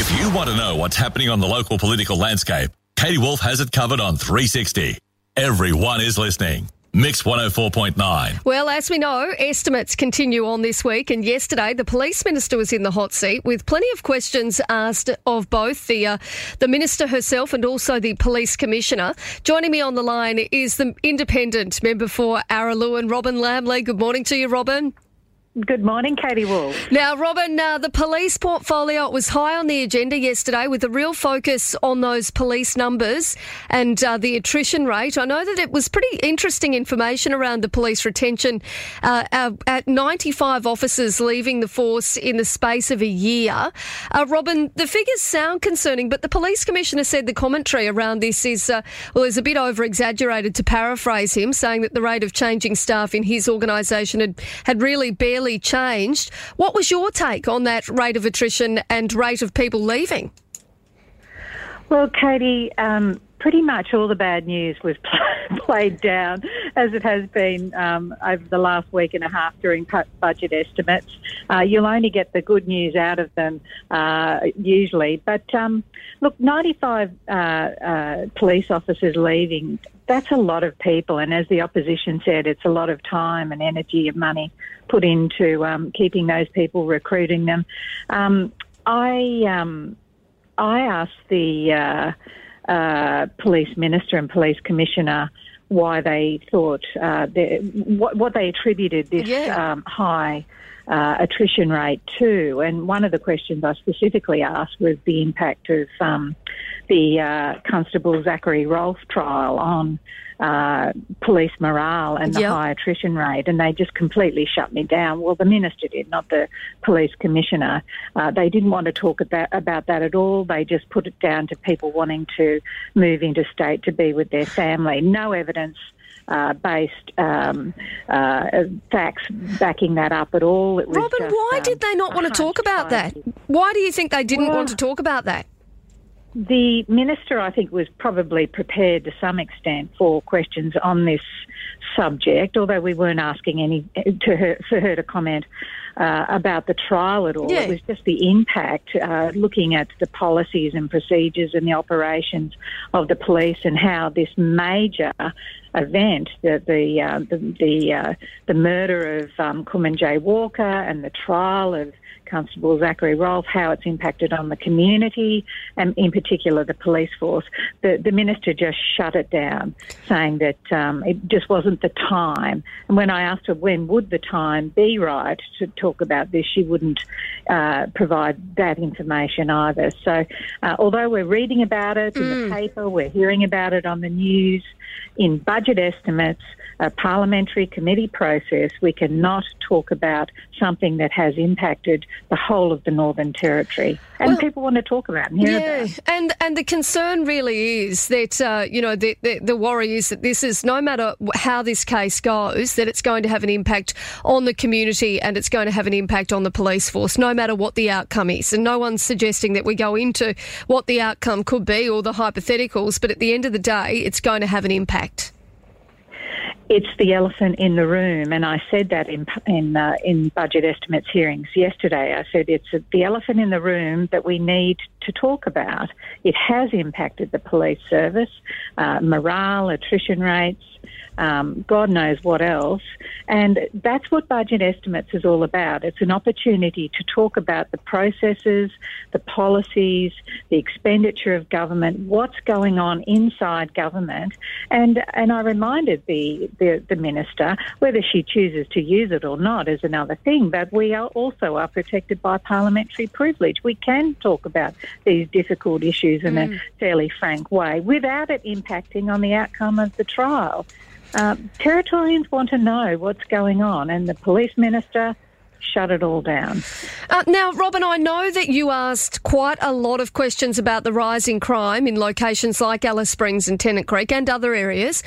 If you want to know what's happening on the local political landscape, Katie Woolf has it covered on 360. Everyone is listening. Mix 104.9. Well, as we know, estimates continue on this week, and yesterday the police minister was in the hot seat with plenty of questions asked of both the minister herself and also the police commissioner. Joining me on the line is the independent member for Araluen, Robyn Lambley. Good morning to you, Robyn. Good morning, Katie Woolf. Now, Robyn, the police portfolio was high on the agenda yesterday with a real focus on those police numbers and the attrition rate. I know that it was pretty interesting information around the police retention at 95 officers leaving the force in the space of a year. Robyn, the figures sound concerning, but the police commissioner said the commentary around this is a bit over-exaggerated, to paraphrase him, saying that the rate of changing staff in his organisation had really barely changed. What was your take on that rate of attrition and rate of people leaving? Well, Katie, pretty much all the bad news was played down, as it has been over the last week and a half during budget estimates. You'll only get the good news out of them usually. But look, 95 police officers leaving, that's a lot of people. And as the opposition said, it's a lot of time and energy and money put into keeping those people, recruiting them. I asked the police minister and police commissioner why they thought what they attributed this high attrition rate to, and one of the questions I specifically asked was the impact of the Constable Zachary Rolfe trial on police morale and the high attrition rate, and they just completely shut me down. Well, the minister did, not the police commissioner. They didn't want to talk about that at all. They just put it down to people wanting to move into state to be with their family. No evidence-based facts backing that up at all. It was Robyn, just, why did they not want to talk about that? Why do you think they didn't want to talk about that? The minister, I think, was probably prepared to some extent for questions on this subject, although we weren't asking for her to comment about the trial at all. Yeah. It was just the impact, looking at the policies and procedures and the operations of the police and how this major event, the murder of Kumanjayi Walker and the trial of Constable Zachary Rolfe, how it's impacted on the community and in particular the police force. The minister just shut it down, saying that it just wasn't the time. And when I asked her when would the time be right to talk about this, she wouldn't provide that information either. So although we're reading about it in the paper, we're hearing about it on the news, in budget estimates, a parliamentary committee process, we cannot talk about something that has impacted the whole of the Northern Territory. And people want to talk about and hear about it. And the concern really is that, the worry is that this is, no matter how this case goes, that it's going to have an impact on the community and it's going to have an impact on the police force, no matter what the outcome is. And no one's suggesting that we go into what the outcome could be or the hypotheticals, but at the end of the day, it's going to have an impact. It's the elephant in the room, and I said that in budget estimates hearings yesterday. I said it's the elephant in the room that we need to talk about. It has impacted the police service, morale, attrition rates, God knows what else, and that's what budget estimates is all about. It's an opportunity to talk about the processes, the policies, the expenditure of government, what's going on inside government, and I reminded the minister, whether she chooses to use it or not is another thing, but we are also protected by parliamentary privilege. We can talk about these difficult issues in a fairly frank way without it impacting on the outcome of the trial. Territorians want to know what's going on, and the police minister shut it all down. Now, Robyn, I know that you asked quite a lot of questions about the rise in crime in locations like Alice Springs and Tennant Creek and other areas.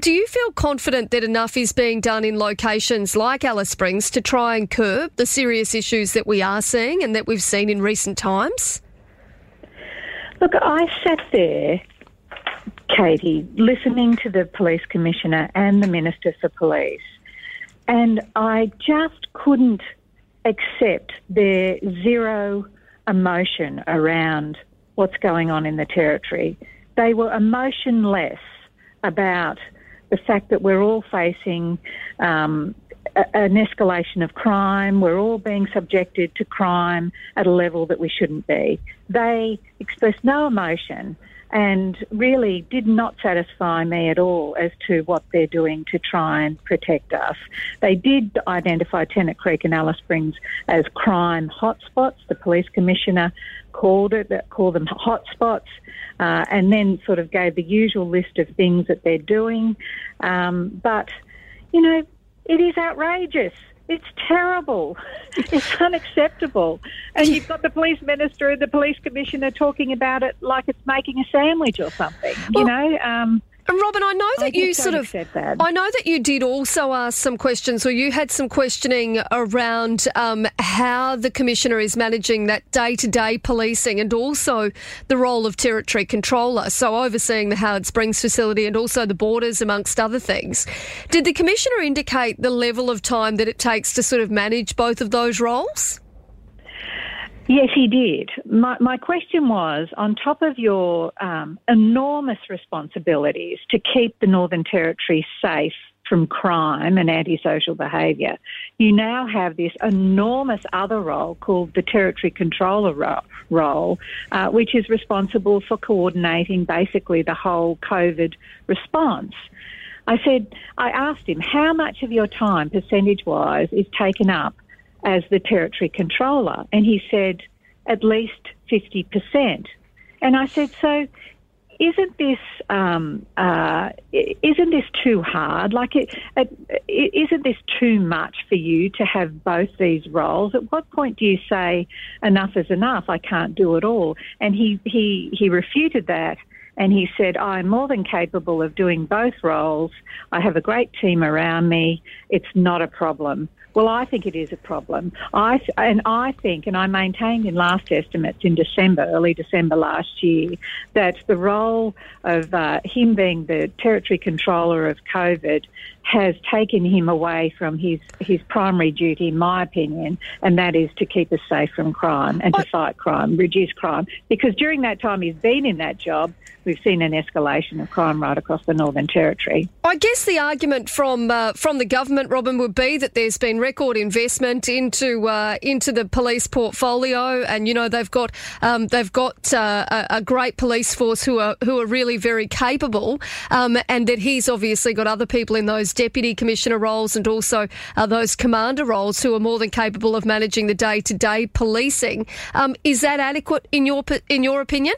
Do you feel confident that enough is being done in locations like Alice Springs to try and curb the serious issues that we are seeing and that we've seen in recent times? Look, I sat there, Katie, listening to the police commissioner and the minister for police, and I just couldn't accept their zero emotion around what's going on in the Territory. They were emotionless about the fact that we're all facing an escalation of crime, we're all being subjected to crime at a level that we shouldn't be. They expressed no emotion and really did not satisfy me at all as to what they're doing to try and protect us. They did identify Tennant Creek and Alice Springs as crime hotspots. The police commissioner called them hotspots, and then sort of gave the usual list of things that they're doing. But, you know, it is outrageous. It's terrible. It's unacceptable. And you've got the police minister and the police commissioner talking about it like it's making a sandwich or something, well, you know. And Robyn, I know that you sort of, I know that you did also ask some questions, or you had some questioning around how the Commissioner is managing that day-to-day policing and also the role of Territory Controller, so overseeing the Howard Springs facility and also the borders, amongst other things. Did the Commissioner indicate the level of time that it takes to sort of manage both of those roles? Yes, he did. My question was, on top of your enormous responsibilities to keep the Northern Territory safe from crime and antisocial behaviour, you now have this enormous other role called the Territory Controller role, which is responsible for coordinating basically the whole COVID response. I asked him, how much of your time, percentage-wise, is taken up as the Territory Controller? And he said, at least 50%. And I said, so isn't this too hard? Like, isn't this too much for you to have both these roles? At what point do you say, enough is enough, I can't do it all? And he refuted that. And he said, I'm more than capable of doing both roles. I have a great team around me. It's not a problem. Well, I think it is a problem. I maintained in last estimates in early December last year, that the role of him being the Territory Controller of COVID has taken him away from his primary duty, in my opinion, and that is to keep us safe from crime and to fight crime, reduce crime. Because during that time he's been in that job, we've seen an escalation of crime right across the Northern Territory. I guess the argument from the government, Robyn, would be that there's been record investment into the police portfolio, and you know they've got a great police force who are really very capable, and that he's obviously got other people in those deputy commissioner roles and also those commander roles who are more than capable of managing the day-to-day policing. Is that adequate in your opinion?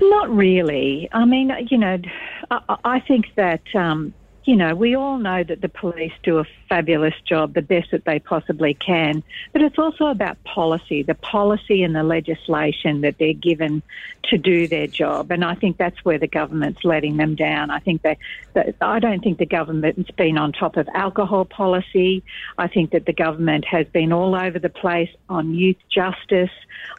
Not really. I mean, you know, I think that, you know, we all know that the police do a fabulous job, the best that they possibly can, but it's also about policy, the policy and the legislation that they're given to do their job. And I think that's where the government's letting them down. I don't think the government's been on top of alcohol policy. I think that the government has been all over the place on youth justice.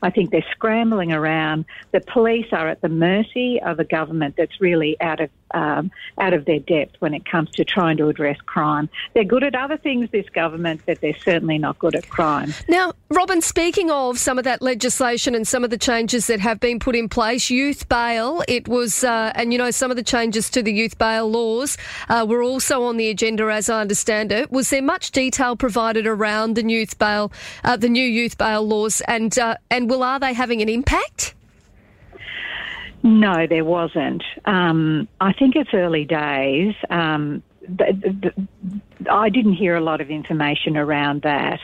I think they're scrambling around. The police are at the mercy of a government that's really out of their depth when it comes to trying to address crime. They're good at other things, this government, but they're certainly not good at crime. Now, Robyn, speaking of some of that legislation and some of the changes that have been put in place, youth bail, it was, and you know, some of the changes to the youth bail laws were also on the agenda, as I understand it. Was there much detail provided around the new youth bail laws, and are they having an impact? No, there wasn't. I think it's early days. I didn't hear a lot of information around that.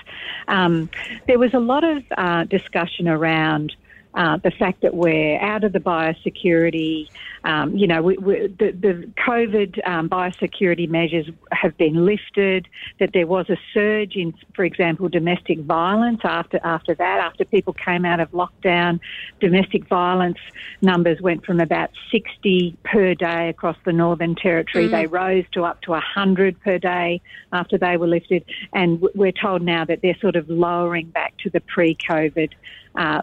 There was a lot of discussion around the fact that we're out of the biosecurity, you know, the COVID biosecurity measures have been lifted, that there was a surge in, for example, domestic violence after people came out of lockdown. Domestic violence numbers went from about 60 per day across the Northern Territory. Mm. They rose to up to 100 per day after they were lifted. And we're told now that they're sort of lowering back to the pre-COVID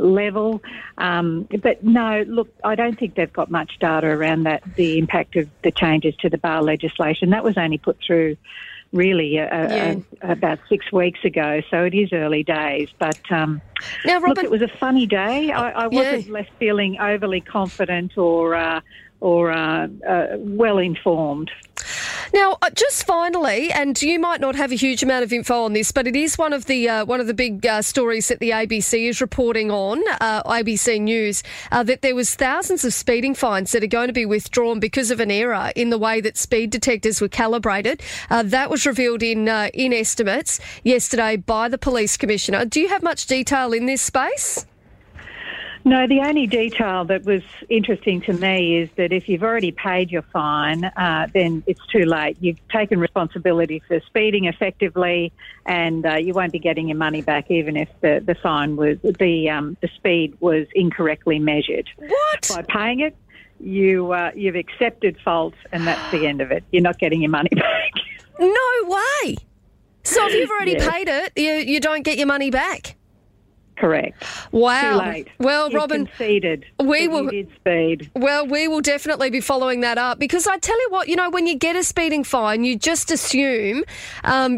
level. But no, look, I don't think they've got much data around that, the impact of the changes to the bail legislation. That was only put through really about 6 weeks ago, so it is early days. But now, Robyn, look, it was a funny day. I wasn't left feeling overly confident or well informed. Now, just finally, and you might not have a huge amount of info on this, but it is one of the big stories that the ABC is reporting on, ABC News, that there was thousands of speeding fines that are going to be withdrawn because of an error in the way that speed detectors were calibrated. That was revealed in estimates yesterday by the Police Commissioner. Do you have much detail in this space? No, the only detail that was interesting to me is that if you've already paid your fine, then it's too late. You've taken responsibility for speeding effectively, and you won't be getting your money back, even if the fine was the speed was incorrectly measured. What? By paying it, you've accepted fault, and that's the end of it. You're not getting your money back. No way. So if you've already paid it, you don't get your money back. Correct. Wow. Too late. Well, Robyn, we will definitely be following that up, because I tell you what, you know, when you get a speeding fine, you just assume,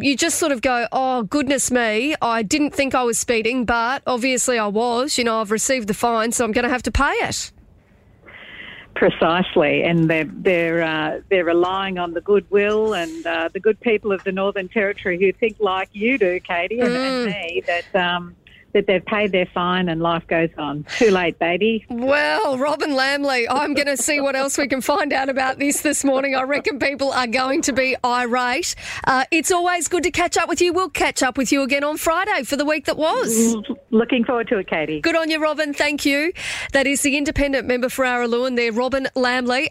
you just sort of go, oh, goodness me, I didn't think I was speeding, but obviously I was. You know, I've received the fine, so I'm going to have to pay it. Precisely, and they're relying on the goodwill and the good people of the Northern Territory who think like you do, Katie, and me, that they've paid their fine and life goes on. Too late, baby. Well, Robyn Lambley, I'm going to see what else we can find out about this morning. I reckon people are going to be irate. It's always good to catch up with you. We'll catch up with you again on Friday for the week that was. Looking forward to it, Katie. Good on you, Robyn. Thank you. That is the independent member for Araluen there, Robyn Lambley.